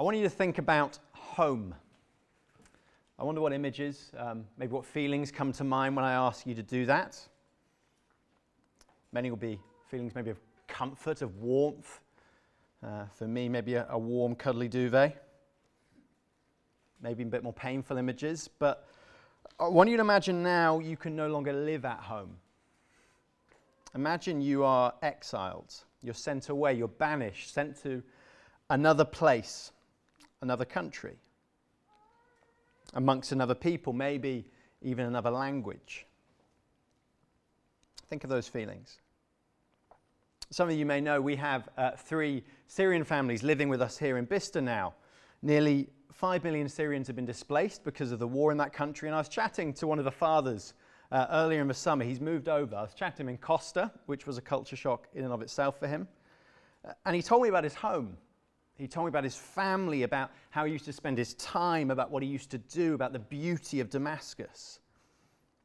I want you to think about home. I wonder what images, maybe what feelings come to mind when I ask you to do that. Many will be feelings maybe of comfort, of warmth. For me, maybe a warm, cuddly duvet. Maybe a bit more painful images, but I want you to imagine now you can no longer live at home. Imagine you are exiled, you're sent away, you're banished, sent to another place, another country, amongst another people, maybe even another language. Think of those feelings. Some of you may know we have three Syrian families living with us here in Bicester now. Nearly 5 million Syrians have been displaced because of the war in that country. And I was chatting to one of the fathers earlier in the summer. He's moved over. I was chatting to him in Costa, which was a culture shock in and of itself for him. And he told me about his home. He told me about his family, about how he used to spend his time, about what he used to do, about the beauty of Damascus.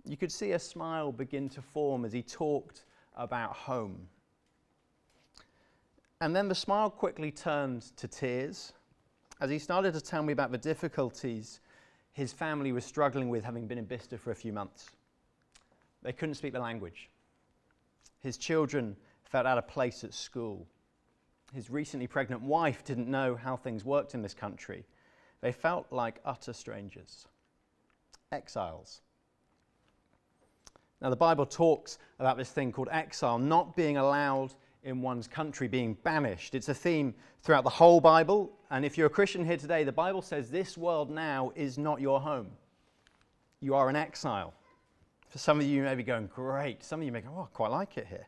You could see a smile begin to form as he talked about home. And then the smile quickly turned to tears as he started to tell me about the difficulties his family was struggling with, having been in Bicester for a few months. They couldn't speak the language. His children felt out of place at school. His recently pregnant wife didn't know how things worked in this country. They felt like utter strangers, exiles. Now, the Bible talks about this thing called exile, not being allowed in one's country, being banished. It's a theme throughout the whole Bible. And if you're a Christian here today, the Bible says this world now is not your home. You are an exile. For some of you, you may be going, great. Some of you may go, oh, I quite like it here.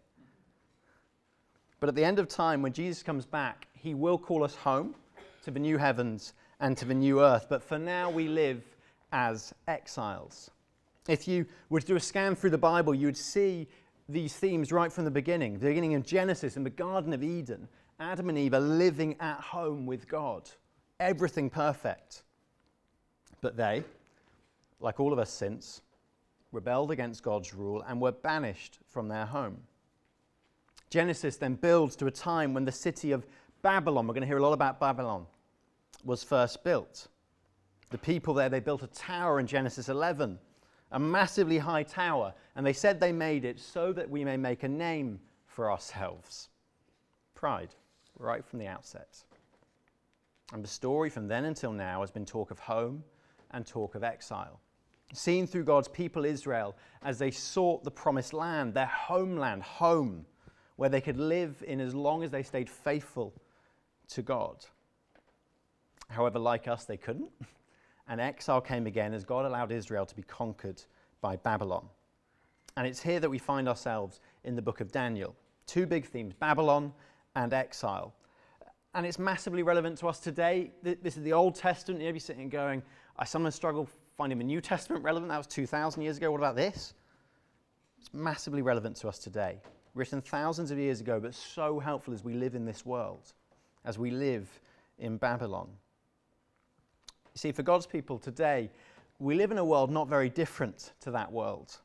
But at the end of time, when Jesus comes back, he will call us home to the new heavens and to the new earth. But for now, we live as exiles. If you were to do a scan through the Bible, you would see these themes right from the beginning of Genesis in the Garden of Eden. Adam and Eve are living at home with God. Everything perfect. But they, like all of us since, rebelled against God's rule and were banished from their home. Genesis then builds to a time when the city of Babylon, we're going to hear a lot about Babylon, was first built. The people there, they built a tower in Genesis 11. A massively high tower, and they said they made it so that we may make a name for ourselves. Pride, right from the outset. And the story from then until now has been talk of home and talk of exile. Seen through God's people Israel as they sought the promised land, their homeland, home, where they could live in as long as they stayed faithful to God. However, like us, they couldn't. And exile came again as God allowed Israel to be conquered by Babylon. And it's here that we find ourselves in the book of Daniel. Two big themes, Babylon and exile. And it's massively relevant to us today. This is the Old Testament. You'll be sitting and going, I sometimes struggle finding the New Testament relevant. That was 2,000 years ago. What about this? It's massively relevant to us today. Written thousands of years ago, but so helpful as we live in this world, as we live in Babylon. See, for God's people today, we live in a world not very different to that world.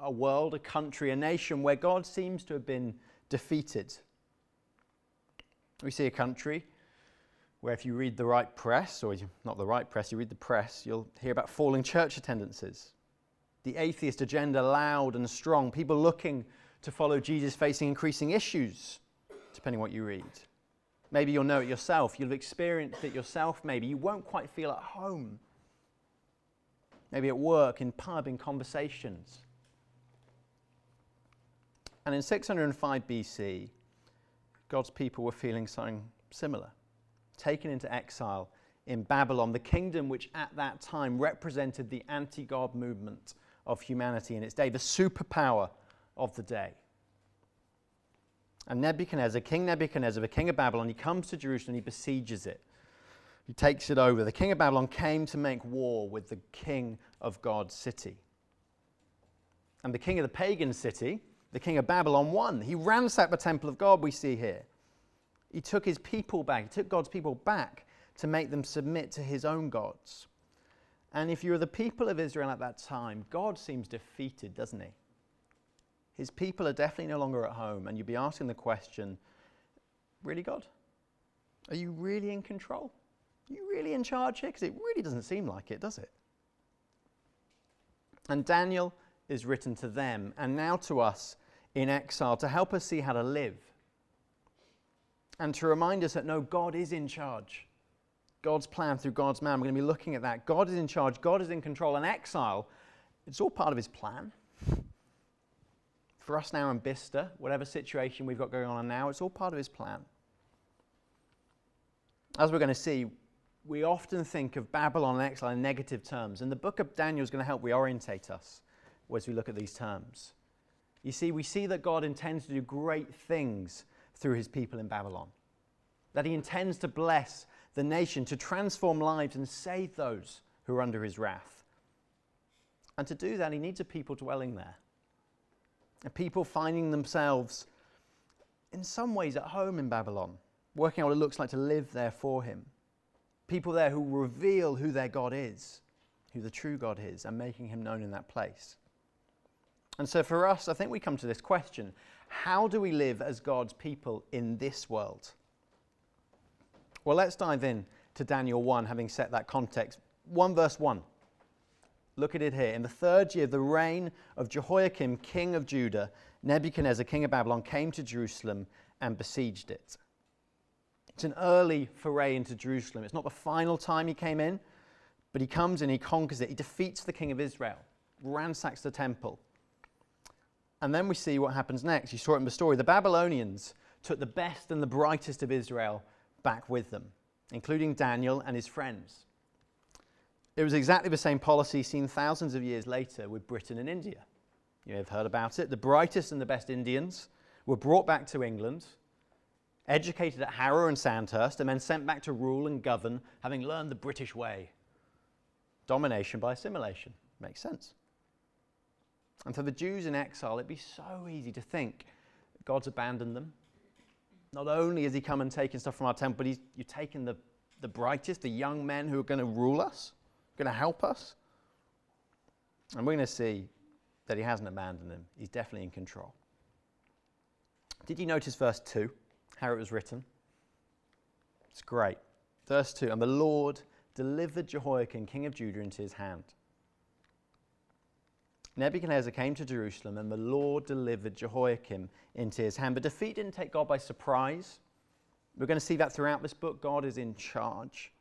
A world, a country, a nation where God seems to have been defeated. We see a country where if you read the right press, or not the right press, you read the press, you'll hear about falling church attendances. The atheist agenda loud and strong, people looking to follow Jesus facing increasing issues, depending on what you read. Maybe you'll know it yourself. You'll have experienced it yourself, maybe. You won't quite feel at home. Maybe at work, in pub, in conversations. And in 605 BC, God's people were feeling something similar. Taken into exile in Babylon, the kingdom which at that time represented the anti-God movement of humanity in its day, the superpower of the day. And King Nebuchadnezzar, the king of Babylon, he comes to Jerusalem, he besieges it. He takes it over. The king of Babylon came to make war with the king of God's city. And the king of the pagan city, the king of Babylon, won. He ransacked the temple of God, we see here. He took his people back, he took God's people back to make them submit to his own gods. And if you were the people of Israel at that time, God seems defeated, doesn't he? His people are definitely no longer at home, and you'd be asking the question, really, God? Are you really in control? Are you really in charge here? Because it really doesn't seem like it, does it? And Daniel is written to them and now to us in exile to help us see how to live and to remind us that no, God is in charge. God's plan through God's man. We're going to be looking at that. God is in charge. God is in control. And exile, it's all part of his plan. For us now in Bicester, whatever situation we've got going on now, it's all part of his plan. As we're going to see, we often think of Babylon and exile in negative terms. And the book of Daniel is going to help reorientate us as we look at these terms. You see, we see that God intends to do great things through his people in Babylon. That he intends to bless the nation, to transform lives and save those who are under his wrath. And to do that, he needs a people dwelling there. A people finding themselves in some ways at home in Babylon, working out what it looks like to live there for him. People there who reveal who their God is, who the true God is, and making him known in that place. And so for us, I think we come to this question: how do we live as God's people in this world? Well, let's dive in to Daniel 1, having set that context. 1 verse 1. Look at it here. In the third year of the reign of Jehoiakim, king of Judah, Nebuchadnezzar, king of Babylon, came to Jerusalem and besieged it. It's an early foray into Jerusalem. It's not the final time he came in, but he comes and he conquers it. He defeats the king of Israel, ransacks the temple. And then we see what happens next. You saw it in the story. The Babylonians took the best and the brightest of Israel back with them, including Daniel and his friends. It was exactly the same policy seen thousands of years later with Britain and India. You may have heard about it. The brightest and the best Indians were brought back to England, educated at Harrow and Sandhurst, and then sent back to rule and govern, having learned the British way. Domination by assimilation. Makes sense. And for the Jews in exile, it'd be so easy to think God's abandoned them. Not only has he come and taken stuff from our temple, but you're taking the brightest, the young men who are going to rule us, going to help us. And we're going to see that he hasn't abandoned them. He's definitely in control. Did you notice verse 2, how it was written? It's great. Verse 2, and the Lord delivered Jehoiakim, king of Judah, into his hand. Nebuchadnezzar came to Jerusalem and the Lord delivered Jehoiakim into his hand. But defeat didn't take God by surprise. We're going to see that throughout this book. God is in charge.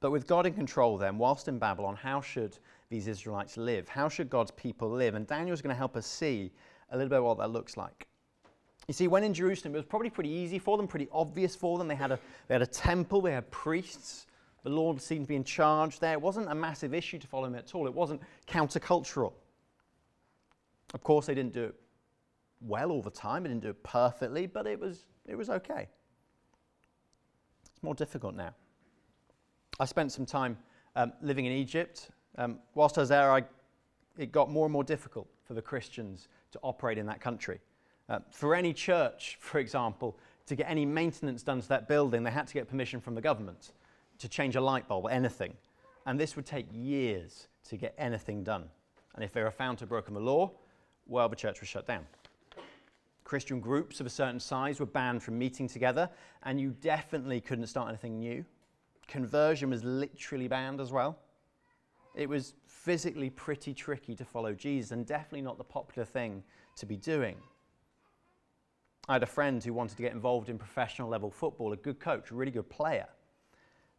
But with God in control then, whilst in Babylon, how should these Israelites live? How should God's people live? And Daniel's going to help us see a little bit what that looks like. You see, when in Jerusalem, it was probably pretty easy for them, pretty obvious for them. They had a temple, they had priests. The Lord seemed to be in charge there. It wasn't a massive issue to follow him at all. It wasn't countercultural. Of course, they didn't do it well all the time. They didn't do it perfectly, but it was okay. It's more difficult now. I spent some time living in Egypt. Whilst I was there, it got more and more difficult for the Christians to operate in that country. For any church, for example, to get any maintenance done to that building, they had to get permission from the government. To change a light bulb, anything. And this would take years to get anything done. And if they were found to have broken the law, well, the church was shut down. Christian groups of a certain size were banned from meeting together, and you definitely couldn't start anything new. Conversion was literally banned as well. It was physically pretty tricky to follow Jesus, and definitely not the popular thing to be doing. I had a friend who wanted to get involved in professional level football, a good coach, a really good player.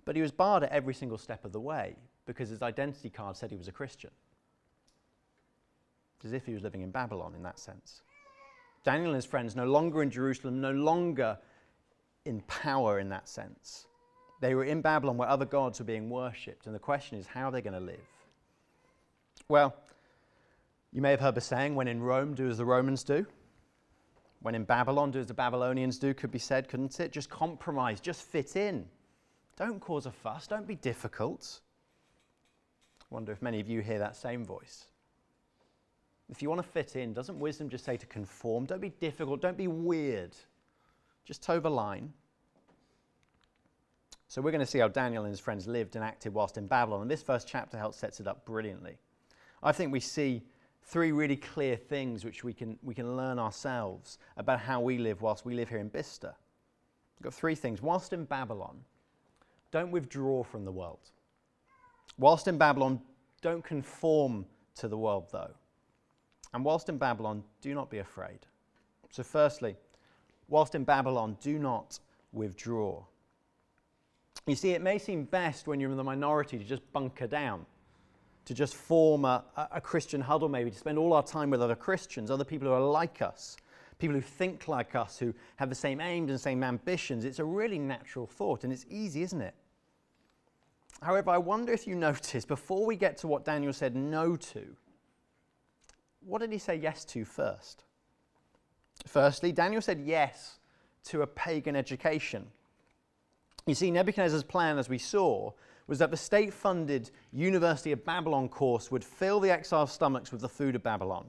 But he was barred at every single step of the way because his identity card said he was a Christian. It's as if he was living in Babylon in that sense. Daniel and his friends, no longer in Jerusalem, no longer in power in that sense. They were in Babylon where other gods were being worshipped. And the question is, how are they going to live? Well, you may have heard the saying, when in Rome, do as the Romans do. When in Babylon, do as the Babylonians do, could be said, couldn't it? Just compromise, just fit in. Don't cause a fuss, don't be difficult. I wonder if many of you hear that same voice. If you want to fit in, doesn't wisdom just say to conform? Don't be difficult, don't be weird. Just toe the line. So we're going to see how Daniel and his friends lived and acted whilst in Babylon, and this first chapter helps sets it up brilliantly. I think we see three really clear things which we can learn ourselves about how we live whilst we live here in Bicester. We've got three things. Whilst in Babylon, don't withdraw from the world. Whilst in Babylon, don't conform to the world, though. And whilst in Babylon, do not be afraid. So firstly, whilst in Babylon, do not withdraw. You see, it may seem best when you're in the minority to just bunker down, to just form a Christian huddle maybe, to spend all our time with other Christians, other people who are like us, people who think like us, who have the same aims and same ambitions. It's a really natural thought, and it's easy, isn't it? However, I wonder if you notice, before we get to what Daniel said no to, what did he say yes to first? Firstly, Daniel said yes to a pagan education. You see, Nebuchadnezzar's plan, as we saw, was that the state-funded University of Babylon course would fill the exiles' stomachs with the food of Babylon,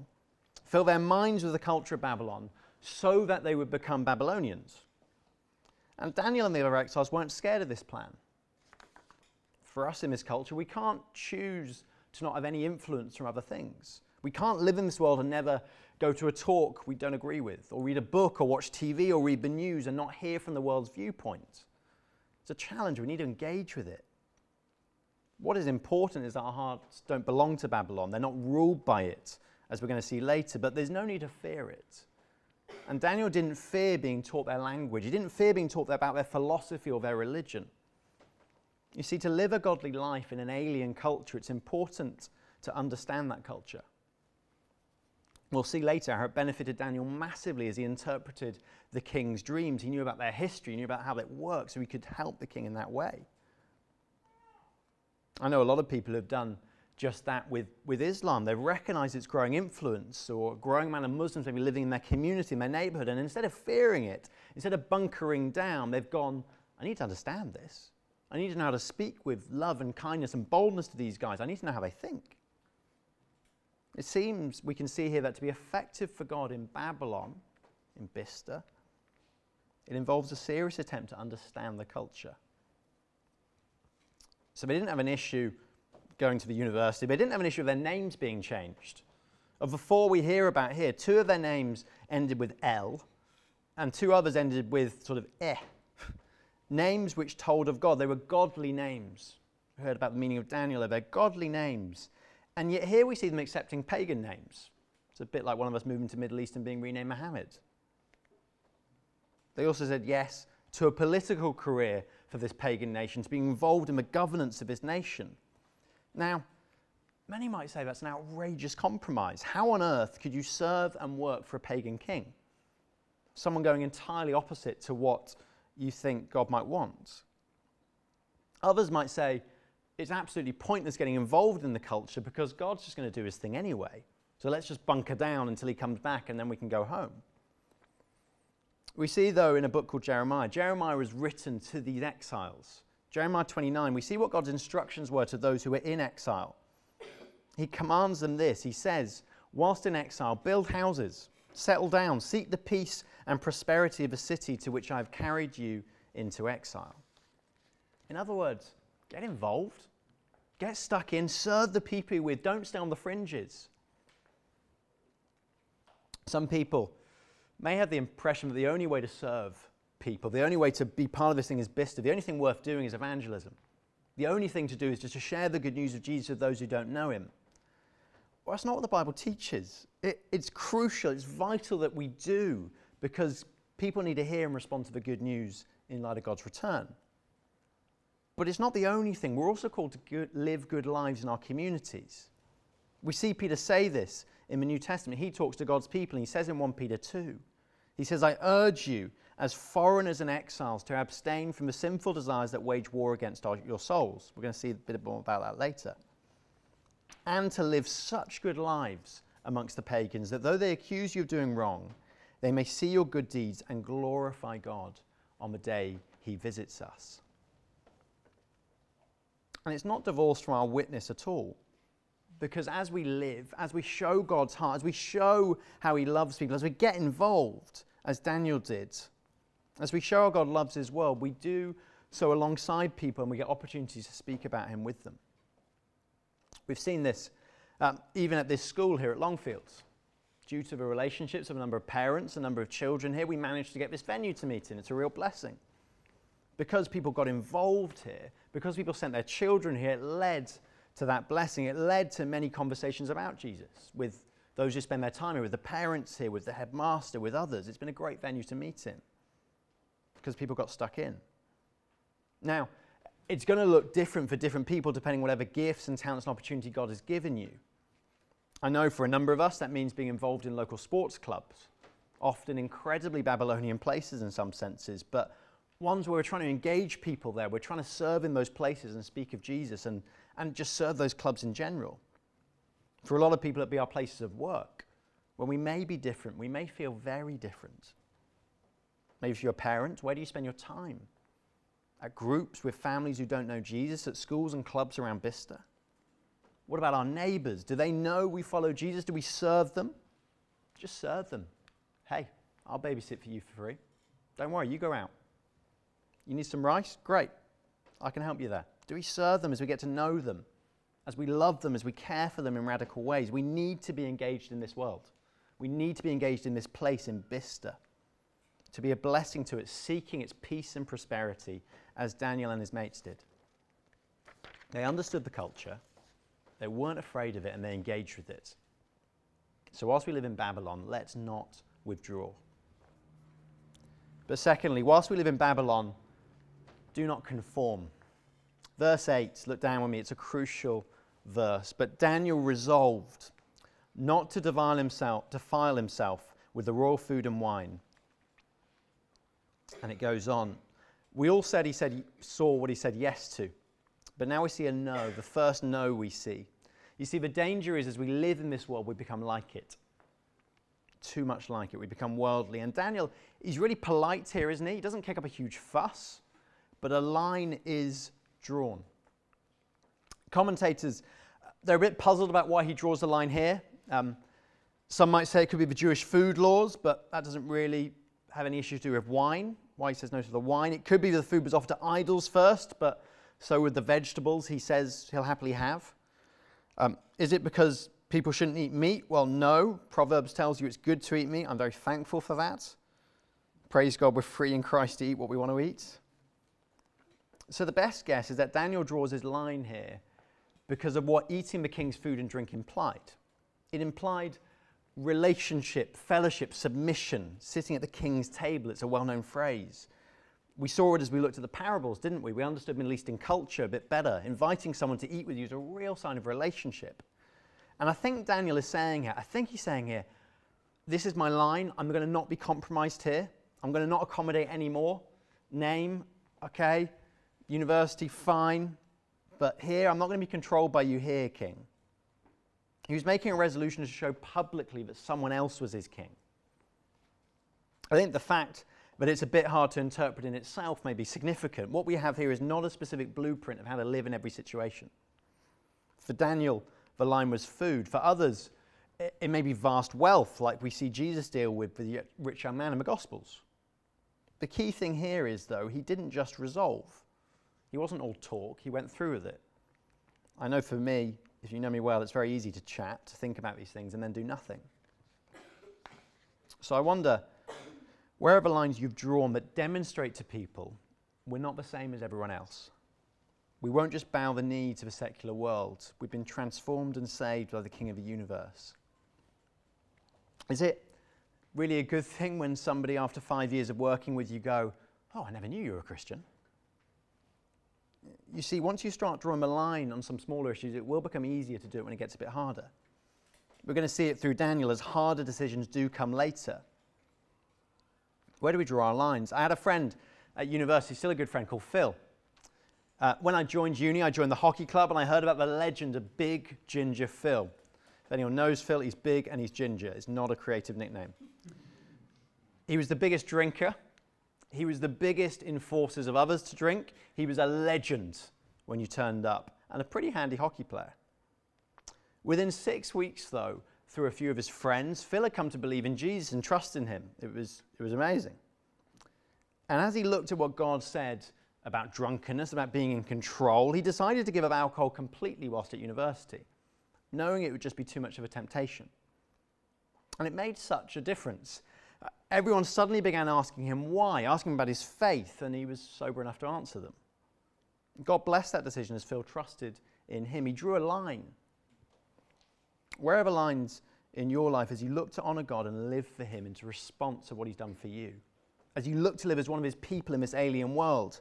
fill their minds with the culture of Babylon, so that they would become Babylonians. And Daniel and the other exiles weren't scared of this plan. For us in this culture, we can't choose to not have any influence from other things. We can't live in this world and never go to a talk we don't agree with, or read a book, or watch TV, or read the news and not hear from the world's viewpoint. It's a challenge. We need to engage with it. What is important is that our hearts don't belong to Babylon. They're not ruled by it, as we're going to see later, but there's no need to fear it. And Daniel didn't fear being taught their language. He didn't fear being taught about their philosophy or their religion. You see, to live a godly life in an alien culture, it's important to understand that culture. We'll see later how it benefited Daniel massively as he interpreted the king's dreams. He knew about their history, he knew about how it worked, so he could help the king in that way. I know a lot of people have done just that with Islam. They've recognised its growing influence, or a growing amount of Muslims maybe living in their community, in their neighbourhood, and instead of fearing it, instead of bunkering down, they've gone, I need to understand this. I need to know how to speak with love and kindness and boldness to these guys. I need to know how they think. It seems we can see here that to be effective for God in Babylon, in Bicester, it involves a serious attempt to understand the culture. So they didn't have an issue going to the university. They didn't have an issue of their names being changed. Of the four we hear about here, two of their names ended with L, and two others ended with sort of E. Names which told of God. They were godly names. We heard about the meaning of Daniel. They're godly names. And yet here we see them accepting pagan names. It's a bit like one of us moving to the Middle East and being renamed Mohammed. They also said yes to a political career for this pagan nation, to being involved in the governance of this nation. Now, many might say that's an outrageous compromise. How on earth could you serve and work for a pagan king? Someone going entirely opposite to what you think God might want. Others might say, it's absolutely pointless getting involved in the culture because God's just going to do his thing anyway. So let's just bunker down until he comes back and then we can go home. We see, though, in a book called Jeremiah, Jeremiah was written to these exiles. Jeremiah 29, we see what God's instructions were to those who were in exile. He commands them this. He says, whilst in exile, build houses, settle down, seek the peace and prosperity of the city to which I have carried you into exile. In other words, get involved, get stuck in, serve the people you're with, don't stay on the fringes. Some people may have the impression that the only way to serve people, the only way to be part of this thing is Bicester, the only thing worth doing is evangelism. The only thing to do is just to share the good news of Jesus with those who don't know him. Well, that's not what the Bible teaches. It's crucial, it's vital that we do, because people need to hear and respond to the good news in light of God's return. But it's not the only thing. We're also called to live good lives in our communities. We see Peter say this in the New Testament. He talks to God's people, and he says in 1 Peter 2, he says, I urge you as foreigners and exiles to abstain from the sinful desires that wage war against your souls. We're going to see a bit more about that later. And to live such good lives amongst the pagans that though they accuse you of doing wrong, they may see your good deeds and glorify God on the day he visits us. And it's not divorced from our witness at all. Because as we live, as we show God's heart, as we show how he loves people, as we get involved, as Daniel did, as we show how God loves his world, we do so alongside people and we get opportunities to speak about him with them. We've seen this even at this school here at Longfields. Due to the relationships of a number of parents, a number of children here, we managed to get this venue to meet in. It's a real blessing. because people got involved here, because people sent their children here, it led to that blessing. It led to many conversations about Jesus with those who spend their time here, with the parents here, with the headmaster, with others. It's been a great venue to meet him because people got stuck in. Now, it's going to look different for different people depending on whatever gifts and talents and opportunity God has given you. I know for a number of us that means being involved in local sports clubs, often incredibly Babylonian places in some senses, but ones where we're trying to engage people there. We're trying to serve in those places and speak of Jesus and just serve those clubs in general. For a lot of people, it'd be our places of work where we may be different. We may feel very different. Maybe if you're a parent, where do you spend your time? At groups with families who don't know Jesus, at schools and clubs around Bicester? What about our neighbours? Do they know we follow Jesus? Do we serve them? Just serve them. Hey, I'll babysit for you for free. Don't worry, you go out. You need some rice? Great. I can help you there. Do we serve them as we get to know them, as we love them, as we care for them in radical ways? We need to be engaged in this world. We need to be engaged in this place in Bicester, to be a blessing to it, seeking its peace and prosperity as Daniel and his mates did. They understood the culture, they weren't afraid of it, and they engaged with it. So whilst we live in Babylon, let's not withdraw. But secondly, whilst we live in Babylon, do not conform. Verse 8, look down with me, it's a crucial verse. But Daniel resolved not to defile himself with the royal food and wine. And it goes on. We all said he saw what he said yes to. But now we see a no, the first no we see. You see, the danger is as we live in this world, we become like it. Too much like it. We become worldly. And Daniel, he's really polite here, isn't he? He doesn't kick up a huge fuss, but a line is drawn. Commentators, they're a bit puzzled about why he draws the line here. Some might say it could be the Jewish food laws, but that doesn't really have any issue to do with wine, why he says no to the wine. It could be that the food was offered to idols first, but so with the vegetables he says he'll happily have. Is it because people shouldn't eat meat? Well, no. Proverbs tells you it's good to eat meat. I'm very thankful for that. Praise God, we're free in Christ to eat what we want to eat. So the best guess is that Daniel draws his line here because of what eating the king's food and drink implied. It implied relationship, fellowship, submission, sitting at the king's table. It's a well-known phrase. We saw it as we looked at the parables, didn't we? We understood Middle Eastern culture a bit better. Inviting someone to eat with you is a real sign of relationship. And I think Daniel is saying here, this is my line. I'm going to not be compromised here. I'm going to not accommodate anymore. Name, okay, university, fine. But here, I'm not going to be controlled by you here, king. He was making a resolution to show publicly that someone else was his king. I think the fact that it's a bit hard to interpret in itself may be significant. What we have here is not a specific blueprint of how to live in every situation. For Daniel, the line was food. For others, it may be vast wealth, like we see Jesus deal with the rich young man in the Gospels. The key thing here is, though, he didn't just resolve. He wasn't all talk. He went through with it. I know for me, if you know me well, it's very easy to chat, to think about these things, and then do nothing. So I wonder, wherever lines you've drawn that demonstrate to people we're not the same as everyone else. We won't just bow the knee to the secular world. We've been transformed and saved by the King of the universe. Is it really a good thing when somebody, after 5 years of working with you, go, "Oh, I never knew you were a Christian"? You see, once you start drawing a line on some smaller issues, it will become easier to do it when it gets a bit harder. We're going to see it through Daniel as harder decisions do come later. Where do we draw our lines? I had a friend at university, still a good friend, called Phil. When I joined uni, I joined the hockey club, and I heard about the legend of Big Ginger Phil. If anyone knows Phil, he's big and he's ginger. It's not a creative nickname. He was the biggest drinker. He was the biggest enforcers of others to drink. He was a legend when you turned up, and a pretty handy hockey player. Within 6 weeks, though, through a few of his friends, Phil had come to believe in Jesus and trust in him. It was amazing. And as he looked at what God said about drunkenness, about being in control, he decided to give up alcohol completely whilst at university, knowing it would just be too much of a temptation. And it made such a difference Everyone suddenly began asking him why, asking him about his faith, and he was sober enough to answer them. God blessed that decision as Phil trusted in him. He drew a line. Wherever lines in your life as you look to honour God and live for him into response to what he's done for you, as you look to live as one of his people in this alien world,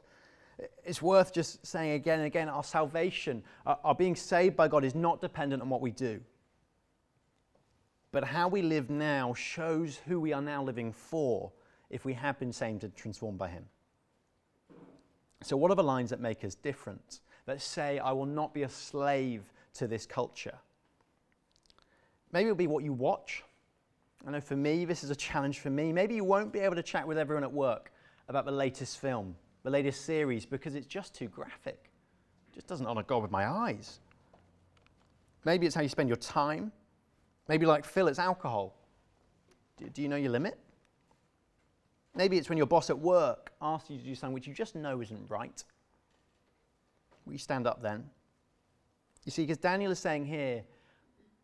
it's worth just saying again and again, our salvation, our being saved by God is not dependent on what we do. But how we live now shows who we are now living for if we have been saved and transformed by him. So what are the lines that make us different? Let's say, I will not be a slave to this culture. Maybe it'll be what you watch. I know for me, this is a challenge for me. Maybe you won't be able to chat with everyone at work about the latest film, the latest series, because it's just too graphic. It just doesn't honor God with my eyes. Maybe it's how you spend your time. Maybe like Phil, it's alcohol. Do you know your limit? Maybe it's when your boss at work asks you to do something which you just know isn't right. Will you stand up then? You see, because Daniel is saying here,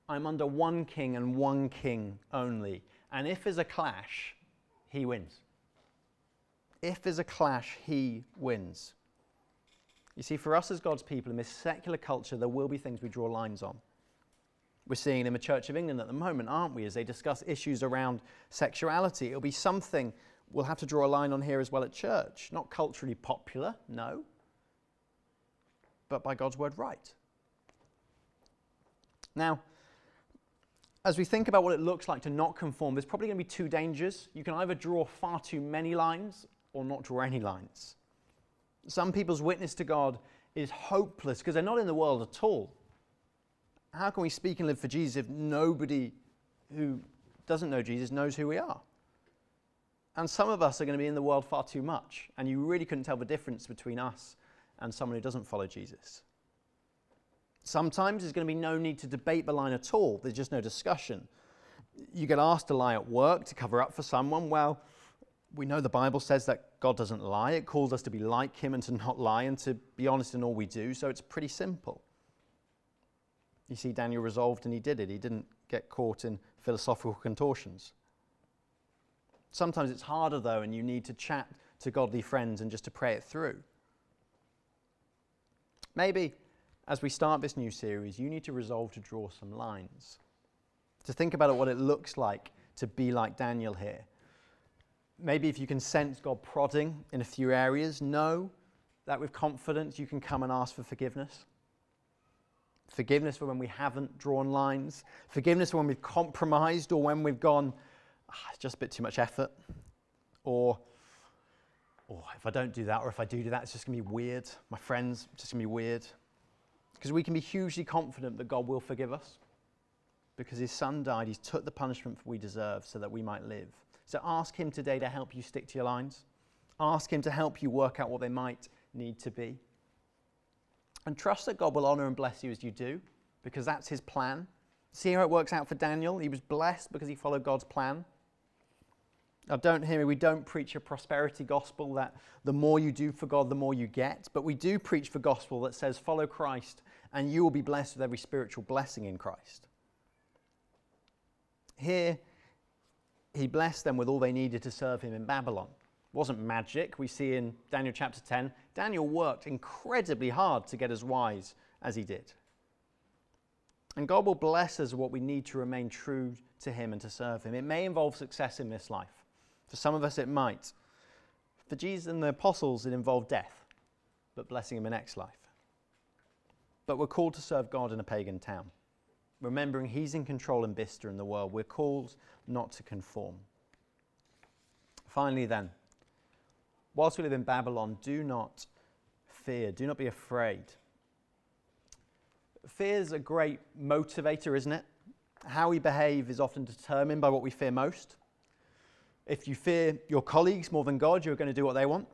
I'm under one king and one king only. And if there's a clash, he wins. If there's a clash, he wins. You see, for us as God's people in this secular culture, there will be things we draw lines on. We're seeing it in the Church of England at the moment, aren't we, as they discuss issues around sexuality. It'll be something we'll have to draw a line on here as well at church. Not culturally popular, no, but by God's word, right. Now, as we think about what it looks like to not conform, there's probably going to be two dangers. You can either draw far too many lines or not draw any lines. Some people's witness to God is hopeless because they're not in the world at all. How can we speak and live for Jesus if nobody who doesn't know Jesus knows who we are? And some of us are going to be in the world far too much, and you really couldn't tell the difference between us and someone who doesn't follow Jesus. Sometimes there's going to be no need to debate the line at all. There's just no discussion. You get asked to lie at work to cover up for someone. Well, we know the Bible says that God doesn't lie. It calls us to be like him and to not lie and to be honest in all we do. So it's pretty simple. You see, Daniel resolved and he did it. He didn't get caught in philosophical contortions. Sometimes it's harder though, and you need to chat to godly friends and just to pray it through. Maybe as we start this new series, you need to resolve to draw some lines, to think about what it looks like to be like Daniel here. Maybe if you can sense God prodding in a few areas, know that with confidence you can come and ask for forgiveness. Forgiveness for when we haven't drawn lines. Forgiveness for when we've compromised or when we've gone, it's just a bit too much effort. Or if I don't do that, or if I do that, it's just going to be weird. My friends, it's just going to be weird. Because we can be hugely confident that God will forgive us. Because his son died, he's took the punishment we deserve so that we might live. So ask him today to help you stick to your lines. Ask him to help you work out what they might need to be. And trust that God will honour and bless you as you do, because that's his plan. See how it works out for Daniel? He was blessed because he followed God's plan. Now don't hear me, we don't preach a prosperity gospel that the more you do for God, the more you get. But we do preach the gospel that says, follow Christ and you will be blessed with every spiritual blessing in Christ. Here, he blessed them with all they needed to serve him in Babylon. It wasn't magic. We see in Daniel chapter 10, Daniel worked incredibly hard to get as wise as he did. And God will bless us with what we need to remain true to him and to serve him. It may involve success in this life. For some of us, it might. For Jesus and the apostles, it involved death, but blessing in the next life. But we're called to serve God in a pagan town, remembering he's in control in Bicester and the world. We're called not to conform. Finally then, whilst we live in Babylon, do not fear, do not be afraid. Fear is a great motivator, isn't it? How we behave is often determined by what we fear most. If you fear your colleagues more than God, you're going to do what they want.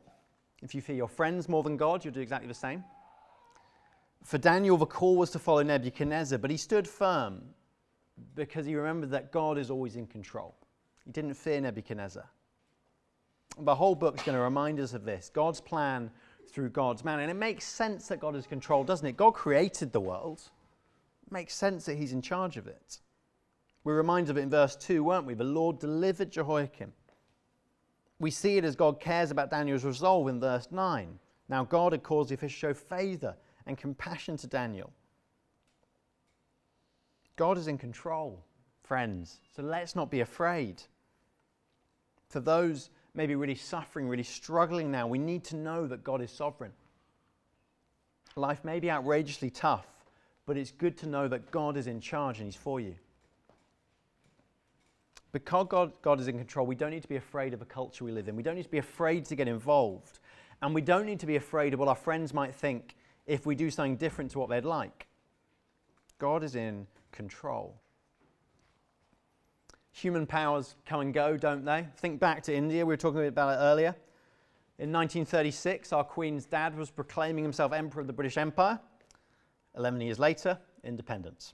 If you fear your friends more than God, you'll do exactly the same. For Daniel, the call was to follow Nebuchadnezzar, but he stood firm because he remembered that God is always in control. He didn't fear Nebuchadnezzar. The whole book's going to remind us of this, God's plan through God's man. And it makes sense that God is in control, doesn't it? God created the world. It makes sense that he's in charge of it. We're reminded of it in verse 2, weren't we? The Lord delivered Jehoiakim we see it as God cares about Daniel's resolve in verse 9. Now God had caused the official to show favour and compassion to Daniel. God is in control, friends, so let's not be afraid. For those maybe really suffering, really struggling now, we need to know that God is sovereign. Life may be outrageously tough, but it's good to know that God is in charge and he's for you. Because God is in control, we don't need to be afraid of the culture we live in. We don't need to be afraid to get involved. And we don't need to be afraid of what our friends might think if we do something different to what they'd like. God is in control. Human powers come and go, don't they? Think back to India, we were talking about it earlier. In 1936, our Queen's dad was proclaiming himself Emperor of the British Empire. 11 years later, independence.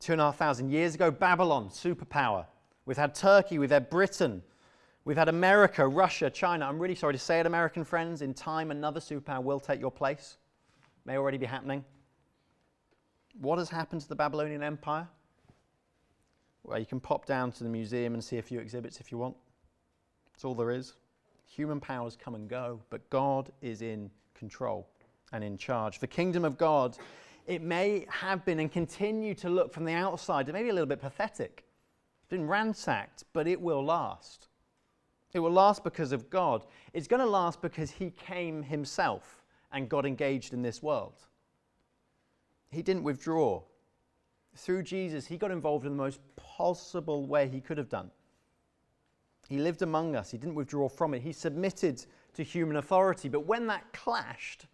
2,500 years ago, Babylon, superpower. We've had Turkey, we've had Britain, we've had America, Russia, China. I'm really sorry to say it, American friends. In time, another superpower will take your place. May already be happening. What has happened to the Babylonian Empire? Well, you can pop down to the museum and see a few exhibits if you want. That's all there is. Human powers come and go, but God is in control and in charge. The kingdom of God, it may have been and continue to look from the outside. It may be a little bit pathetic. It's been ransacked, but it will last. It will last because of God. It's going to last because he came himself and got engaged in this world. He didn't withdraw. Through Jesus, he got involved in the most possible way he could have done. He lived among us. He didn't withdraw from it. He submitted to human authority. But when that clashed,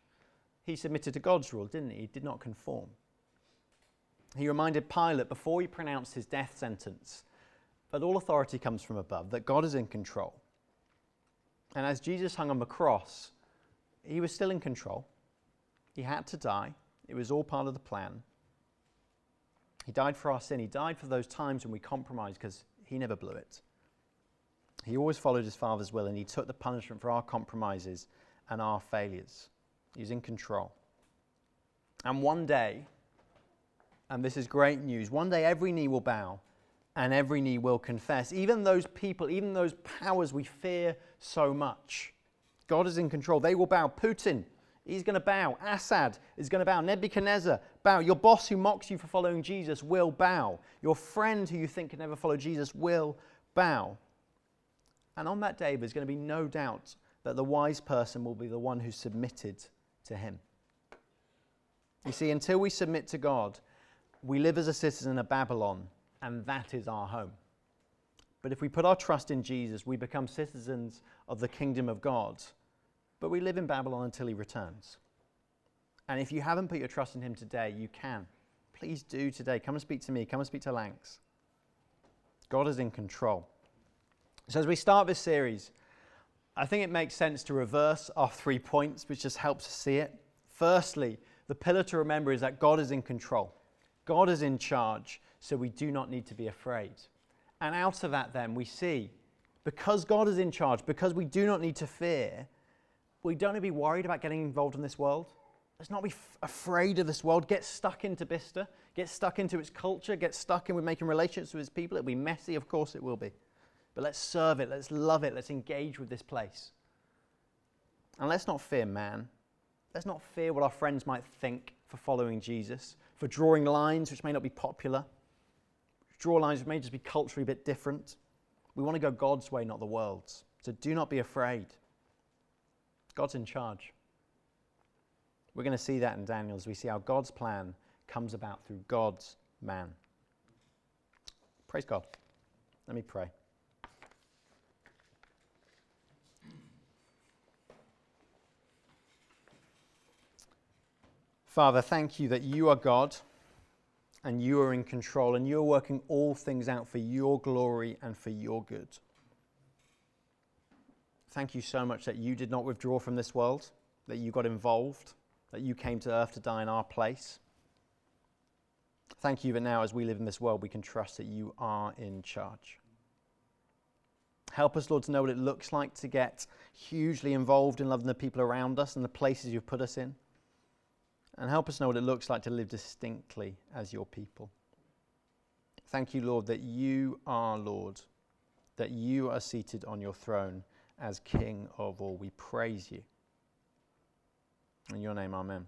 he submitted to God's rule, didn't he? He did not conform. He reminded Pilate before he pronounced his death sentence that all authority comes from above, that God is in control. And as Jesus hung on the cross, he was still in control. He had to die. It was all part of the plan. He died for our sin. He died for those times when we compromised because he never blew it. He always followed his Father's will and he took the punishment for our compromises and our failures. He's in control. And one day, and this is great news, one day every knee will bow and every knee will confess. Even those people, even those powers we fear so much. God is in control. They will bow. Putin, he's going to bow. Assad is going to bow. Nebuchadnezzar, bow. Your boss who mocks you for following Jesus will bow. Your friend who you think can never follow Jesus will bow. And on that day, there's going to be no doubt that the wise person will be the one who submitted to him. You see, until we submit to God, we live as a citizen of Babylon, and that is our home. But if we put our trust in Jesus, we become citizens of the kingdom of God. But we live in Babylon until he returns. And if you haven't put your trust in him today, you can. Please do today. Come and speak to me. Come and speak to Lanx. God is in control. So as we start this series, I think it makes sense to reverse our 3 points, which just helps us see it. Firstly, the pillar to remember is that God is in control. God is in charge, so we do not need to be afraid. And out of that then, we see, because God is in charge, because we do not need to fear, we don't need to be worried about getting involved in this world. Let's not be afraid of this world. Get stuck into Bicester. Get stuck into its culture. Get stuck in with making relationships with its people. It'll be messy, of course it will be. But let's serve it, let's love it, let's engage with this place. And let's not fear man. Let's not fear what our friends might think for following Jesus, for drawing lines which may not be popular, draw lines which may just be culturally a bit different. We want to go God's way, not the world's. So do not be afraid. God's in charge. We're going to see that in Daniel as we see how God's plan comes about through God's man. Praise God. Let me pray. Father, thank you that you are God and you are in control and you're working all things out for your glory and for your good. Thank you so much that you did not withdraw from this world, that you got involved, that you came to earth to die in our place. Thank you that now as we live in this world, we can trust that you are in charge. Help us, Lord, to know what it looks like to get hugely involved in loving the people around us and the places you've put us in. And help us know what it looks like to live distinctly as your people. Thank you, Lord, that you are Lord, that you are seated on your throne as King of all. We praise you. In your name, amen.